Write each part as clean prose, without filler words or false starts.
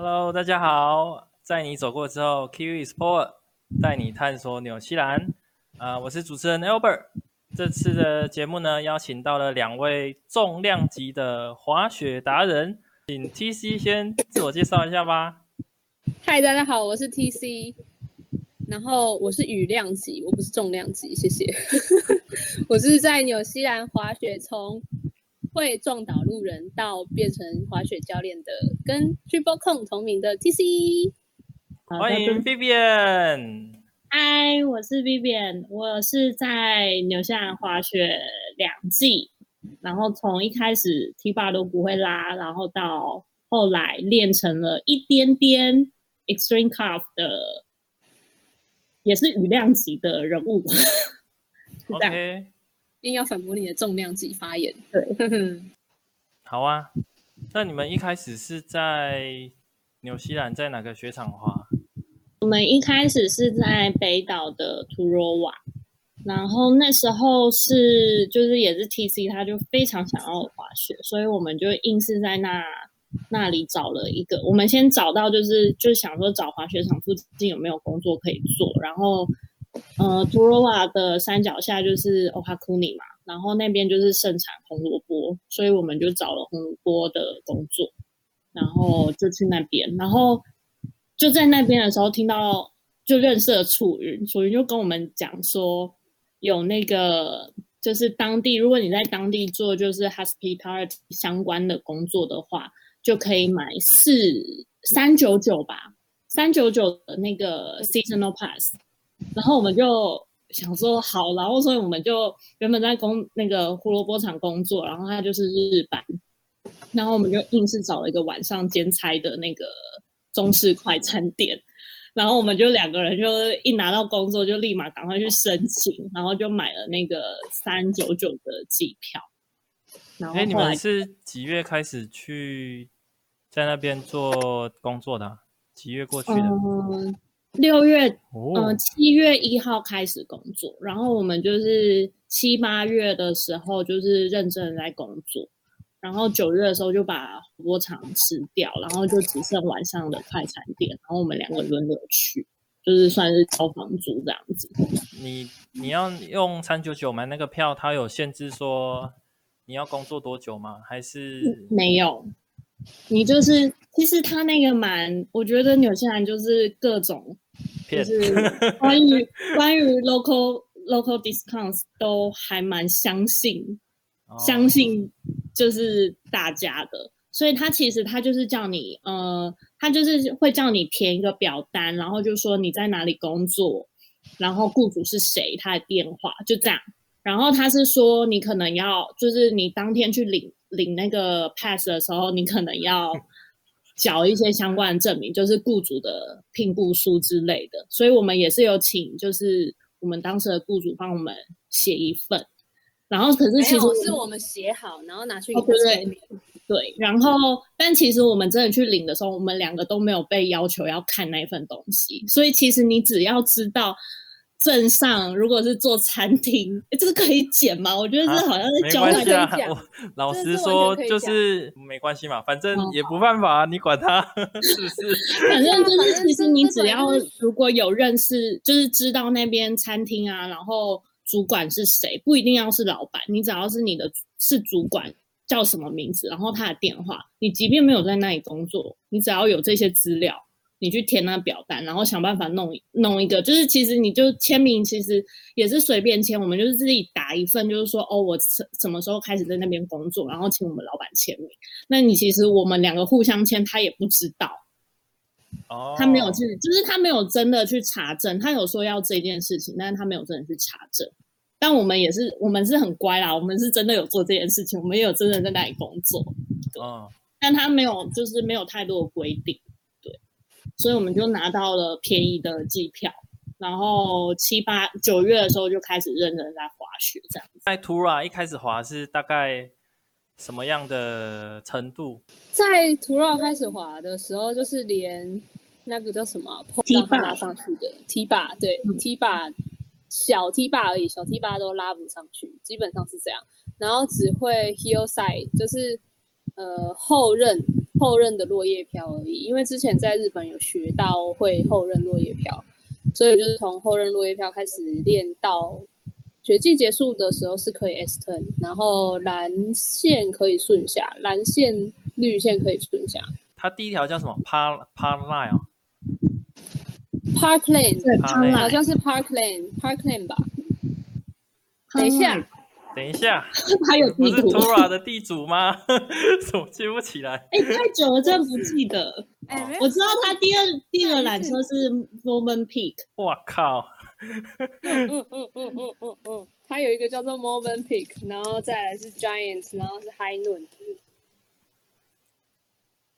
Hello， 大家好，在你走过之后 ，Kiwi Explorer 带你探索纽西兰。我是主持人 Elbert。这次的节目呢，邀请到了两位重量级的滑雪达人，请 TC 先自我介绍一下吧。嗨，大家好，我是 TC， 然后我是羽量级，我不是重量级，谢谢。我是在纽西兰滑雪从会撞倒路人到变成滑雪教练的，跟 Triple Kong 同名的 TC。欢迎 Vivian。嗨，我是 Vivian， 我是在纽西兰滑雪2季，然后从一开始提把都不会拉，然后到后来练成了一点点 Extreme Curve 的，也是羽量级的人物。OK。硬要反驳你的重量级发言，对。好啊，那你们一开始是在纽西兰在哪个雪场滑？我们一开始是在北岛的 Turoa， 然后那时候是就是也是 TC 他就非常想要滑雪，所以我们就硬是在那里找了一个，我们先找到就是想说找滑雪场附近有没有工作可以做，然后Turoa 的山脚下就是Ohakuni 嘛，然后那边就是盛产红萝卜，所以我们就找了红萝卜的工作，然后就去那边，然后就在那边的时候听到就认识了楚云就跟我们讲说有那个就是当地，如果你在当地做就是 hospitality 相关的工作的话，就可以买399吧，399的那个 seasonal pass。然后我们就想说好，然后所以我们就原本在那个胡萝卜厂工作，然后他就是日班，然后我们就硬是找了一个晚上兼差的那个中式快餐店，然后我们就两个人就一拿到工作就立马赶快去申请，然后就买了那个399的机票。然后后来，你们是几月开始去在那边做工作的啊？几月过去的？7月1号开始工作，然后我们就是7、8月的时候就是认真的在工作，然后9月的时候就把火锅厂吃掉，然后就只剩晚上的快餐店，然后我们两个轮流去，就是算是交房租这样子。你要用399买那个票，它有限制说你要工作多久吗？还是没有？你就是其实他那个蛮，我觉得纽西兰就是各种就是关于 local discounts 都还蛮相信就是大家的，所以他其实他就是叫你他就是会叫你填一个表单，然后就说你在哪里工作，然后雇主是谁，他的电话，就这样。然后他是说你可能要就是你当天去领那个 pass 的时候，你可能要缴一些相关的证明，就是雇主的聘雇书之类的。所以我们也是有请，就是我们当时的雇主帮我们写一份。然后可是其实是我们写好，然后拿去给证明。对，然后但其实我们真的去领的时候，我们两个都没有被要求要看那份东西。所以其实你只要知道。镇上如果是做餐厅，这是可以剪吗？我觉得这好像是教大家讲。老实说，就是没关系嘛，反正也不犯法，你管他是不是？反正就是，其实你只要如果有认识，就是知道那边餐厅啊，然后主管是谁，不一定要是老板，你只要是你的是主管叫什么名字，然后他的电话，你即便没有在那里工作，你只要有这些资料。你去填那个表单，然后想办法弄一个，就是其实你就签名，其实也是随便签，我们就是自己打一份，就是说哦，我什么时候开始在那边工作，然后请我们老板签名。那你其实我们两个互相签，他也不知道，他没有去，就是他没有真的去查证，他有说要这件事情，但是他没有真的去查证。但我们是很乖啦，我们是真的有做这件事情，我们也有真的在那里工作，哦，但他没有，就是没有太多的规定。所以我们就拿到了便宜的机票，然后7、8、9月的时候就开始认真在滑雪这样子。在 Turoa 一开始滑是大概什么样的程度？在 Turoa 开始滑的时候，就是连那个叫什么 T 把拉上去的 T 把，对 T 把小 T 把而已，小 T 把都拉不上去，基本上是这样。然后只会 hillside， 就是后刃后刃的落叶飘而已，因为之前在日本有学到会后刃落叶飘，所以就是从后刃落叶飘开始练到雪季结束的时候是可以 S turn， 然后蓝线可以顺下，蓝线绿线可以顺下。它第一条叫什么 ？Park Line 哦 ，Park Lane， 对 ，Park Lane 好像是 Park Lane，Park Lane 吧？等一下，还有地图，不是 Turoa 的地主吗？怎么记不起来？哎、欸，太久了，真的不记得。我知道他第二缆车是 Mormon Peak。哇靠！他有一个叫做 Mormon Peak， 然后再来是 Giants， 然后是 High Noon。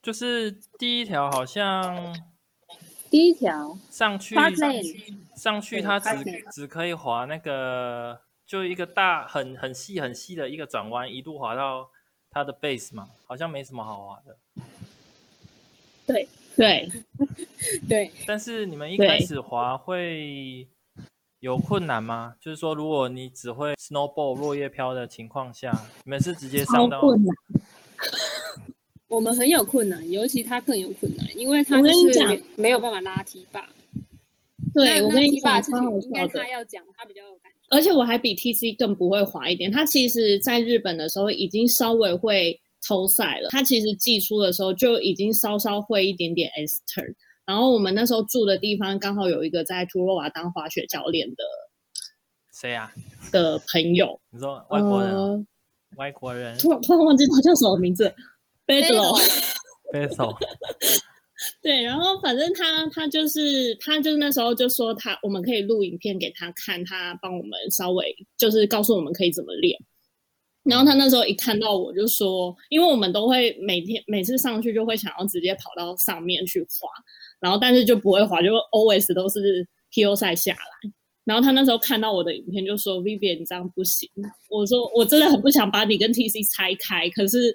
就是第一条好像，第一条上去，它只可以滑那个。就一个大很细很细的一个转弯，一度滑到它的 base 嘛，好像没什么好滑的。对。但是你们一开始滑会有困难吗？就是说，如果你只会 snowball 落叶飘的情况下，你们是直接上到？困难。我们很有困难，尤其他更有困难，因为他就是没有办法拉提把。对，我跟你讲，应该他要讲，他比较有感觉。而且我还比 TC 更不会滑一点，他其实在日本的时候已经稍微会偷赛了，他其实寄出的时候就已经稍稍会一点点 S turn， 然后我们那时候住的地方刚好有一个在Turoa当滑雪教练的，谁啊？的朋友，你说外国人、外国人，突然忘记他叫什么名字 ，Bethel 对，然后反正他就是那时候就说我们可以录影片给他看，他帮我们稍微就是告诉我们可以怎么练。然后他那时候一看到我就说，因为我们都会每次上去就会想要直接跑到上面去滑，然后但是就不会滑，就 always 都是 PO 赛下来。然后他那时候看到我的影片就说 Vivian 你这样不行，我说我真的很不想把你跟 TC 拆开，可是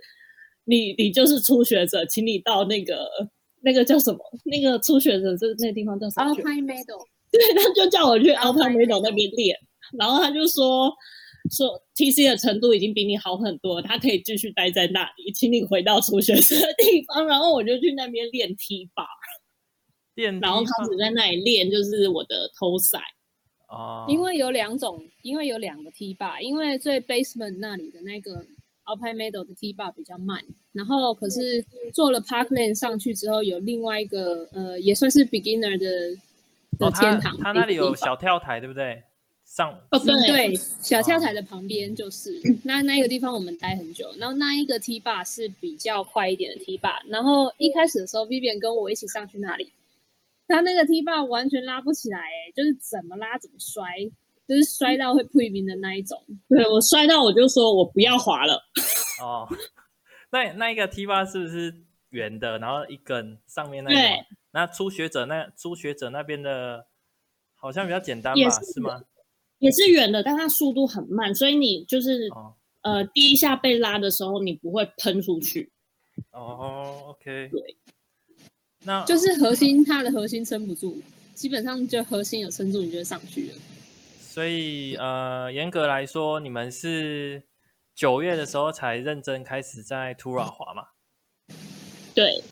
你就是初学者，请你到那个叫什么？那个初学者那个地方叫什么 ？Alpine Meadow。对，他就叫我去 Alpine Meadow 那边练，然后他就说 TC 的程度已经比你好很多，他可以继续待在那里，请你回到初学者的地方。然后我就去那边练踢法，然后他只在那里练，就是我的偷赛。哦。因为有两个踢法，因为最 basement 那里的那个。Alpine Meadow 的 T bar 比较慢，然后可是做了 Parkland 上去之后，有另外一个也算是 beginner 的天堂。他那里有小跳台，对不对？对，小跳台的旁边就是那个地方，我们待很久。然后那一个 T bar 是比较快一点的 T bar。然后一开始的时候 ，Vivian 跟我一起上去那里，他那个 T bar 完全拉不起来、就是怎么拉怎么摔。就是摔到会扑面的那一种，对，我摔到我就说我不要滑了。哦，那一个 T 八是不是圆的？然后一根上面那一种，那初学者那边的，好像比较简单吧？是吗？也是圆的，但它速度很慢，所以你就是、第一下被拉的时候，你不会喷出去。哦 ，OK。对，那就是核心，它的核心撑不住，基本上就核心有撑住，你就上去了。所以严格来说，你们是9月的时候才认真开始在 Turoa 滑嘛？对。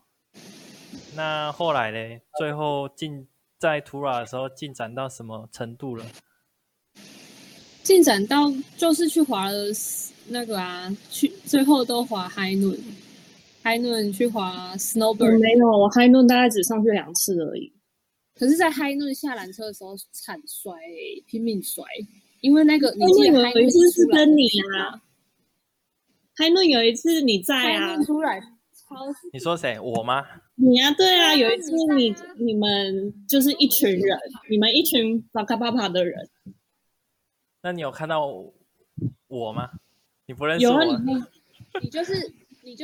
那后来嘞，最后在 Turoa 的时候进展到什么程度了？进展到就是去滑了那个最后都滑 High Noon，High Noon 去滑 Snowbird。没有，我 High Noon 大概只上去2次而已。可是，在 High Noon 下缆车的时候惨摔、拼命摔，因为那个你记得 High Noon 有一次是跟你啊 ，High Noon 有一次你在啊， High Noon 出来超你说谁？我吗？你啊，对啊，有一次你们就是一群人，你们一群 Whakapapa 的人，那你有看到我吗？你不认识我？有啊，你就是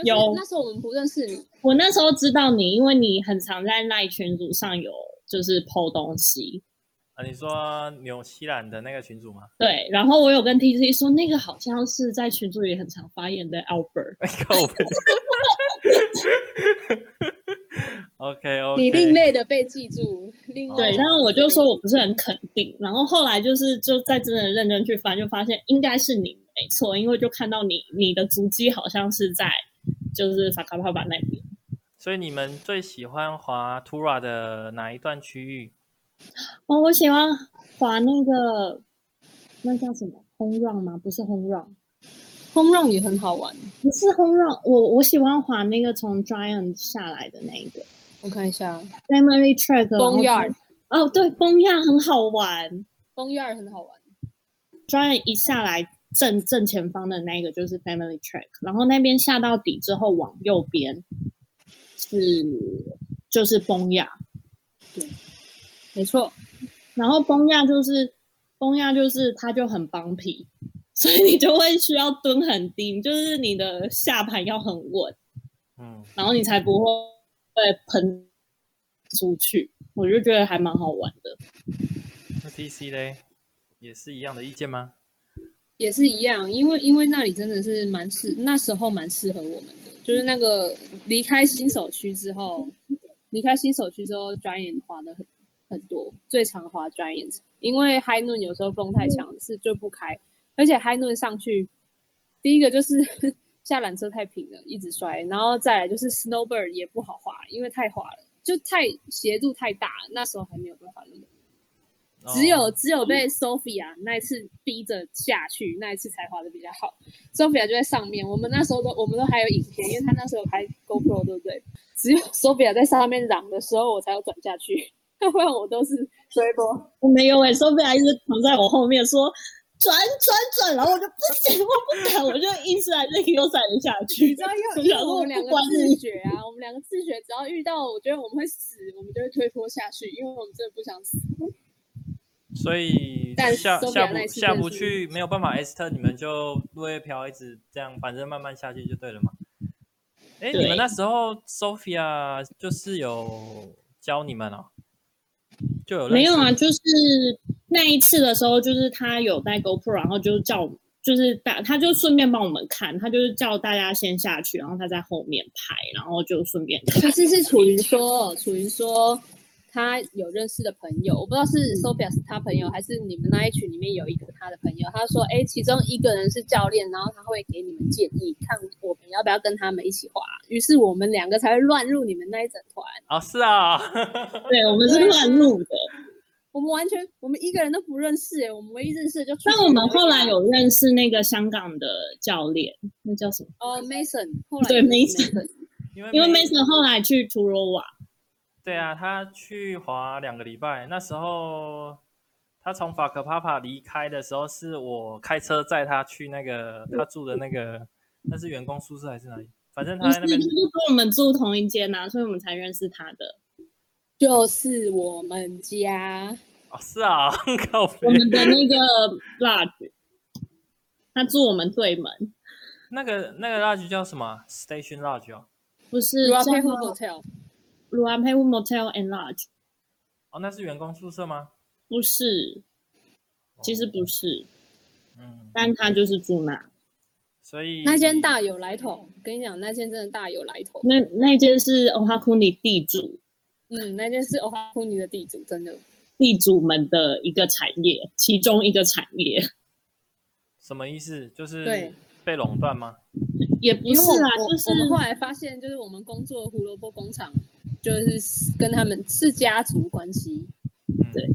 有那时候我们不认识你，我那时候知道你，因为你很常在那群组上有。就是po东西啊，你说纽西兰的那个群组吗？对，然后我有跟 TC 说，那个好像是在群组也很常发言的 Elbert。OK， 你另类的被记住，另类。对，然后我就说我不是很肯定，然后后来就在真的认真去翻，就发现应该是你没错，因为就看到你的足迹好像是在就是Whakapapa那边。所以你们最喜欢滑 Turoa 的哪一段区域？哦，我喜欢滑那个，那叫什么 Home Run 吗？不是 Home Run， Home Run 也很好玩。不是 Home Run， 我喜欢滑那个从 Giant 下来的那一个。我看一下 Family Track Bong Yard， 哦对 Bong Yard 很好玩， Bong Yard 很好玩。Giant 一下来正前方的那个就是 Family Track， 然后那边下到底之后往右边是就是 Bong Yard， 对，没错。然后 Bong Yard 就是它就很帮皮，所以你就会需要蹲很低，就是你的下盘要很稳，嗯，然后你才不会喷出去，我就觉得还蛮好玩的。那 TC 嘞，也是一样的意见吗？也是一样，因为那里真的是那时候蛮适合我们的，就是那个离开新手区之后 Giant 滑的很多，最常滑 Giant， 因为 High Noon 有时候风太强是就不开，而且 High Noon 上去第一个就是下缆车太平了，一直摔，然后再来就是 Snowbird 也不好滑，因为太滑了，就太斜度太大了，那时候还没有办法用，只有被 Sophia 那一次逼着下去，那一次才滑的比较好。Sophia 就在上面，我们都还有影片，因为她那时候拍 GoPro 对不对？只有 Sophia 在上面嚷的时候，我才有转下去，要不然我都是追波。我没有哎、欸、，Sophia 一直躺在我后面说。转，然后我就不行，我不敢，我就硬是来那个又闪了下去。你知道，因为我们两个自觉啊，我们两个自觉，只要遇到我觉得我们会死，我们就会推脱下去，因为我们真的不想死。所以下不去，没有办法 S turn， 你们就落叶飘一直这样，反正慢慢下去就对了嘛。哎，你们那时候 Sophia 就是有教你们哦。就有没有啊？就是那一次的时候，就是他有带 GoPro， 然后就叫我们，他就顺便帮我们看，他就是叫大家先下去，然后他在后面拍，然后就顺便看。可是是楚云说他有认识的朋友，我不知道是 Sophia 是他朋友，还是你们那一群里面有一个他的朋友，他说哎，其中一个人是教练，然后他会给你们建议，看我们要不要跟他们一起滑，于是我们两个才会乱入你们那一整团。哦，是啊，对，我们是乱入的，我们完全我们一个人都不认识耶，我们唯一认识的就但我们后来有认识那个香港的教练，那叫什么？哦 ，Mason， 后来对 Mason， 因为 Mason 后来去 Turoa。对啊，他去滑2个礼拜，那时候他从 Whakapapa 离开的时候，是我开车载他去那个他住的那个，那是员工宿舍还是哪里？反正他在那边就跟我们住同一间啊，所以我们才认识他的。就是我们家哦，是啊，我们的那个 Lodge， 他住我们对门。那个 Lodge 叫什么 ？Station Lodge 哦，不是 Shareful Hotel。Luampehu Motel and Lodge。 哦，那是员工宿舍吗？不是，其实不是，嗯，但他就是住那，所以那间大有来头。跟你讲，那间真的大有来头。那间是 Ohakuni 地主，嗯，那间是 Ohakuni 的地主，真的地主们的一个产业，其中一个产业。什么意思？就是对。被垄断吗？也不是啦，就是我们后来发现，就是我们工作的胡萝卜工厂，就是跟他们是家族关系，对，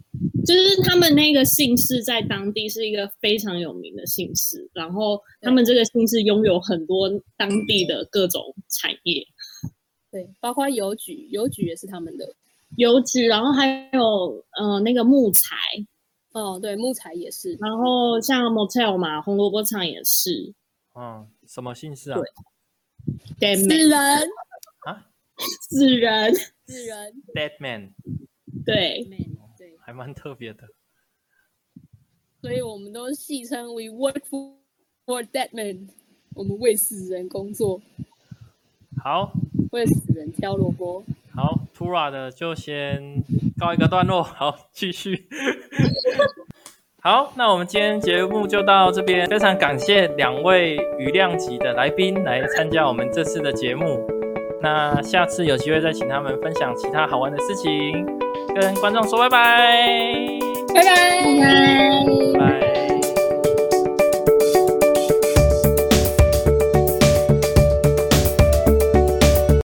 就是他们那个姓氏在当地是一个非常有名的姓氏，然后他们这个姓氏拥有很多当地的各种产业，对，包括邮局也是他们的邮局，然后还有那个木材，哦，对，木材也是，然后像 motel 嘛，红萝卜厂也是。嗯，什么姓氏啊？对，死人 Dead Man， 对，还蛮特别的，所以我们都戏称 We work for Dead Man， 我们为死人工作，好，为死人挑萝卜。好 Turoa 的就先告一个段落，好，继续好，那我们今天节目就到这边，非常感谢2位羽量级的来宾来参加我们这次的节目，那下次有机会再请他们分享其他好玩的事情，跟观众说拜拜，拜拜。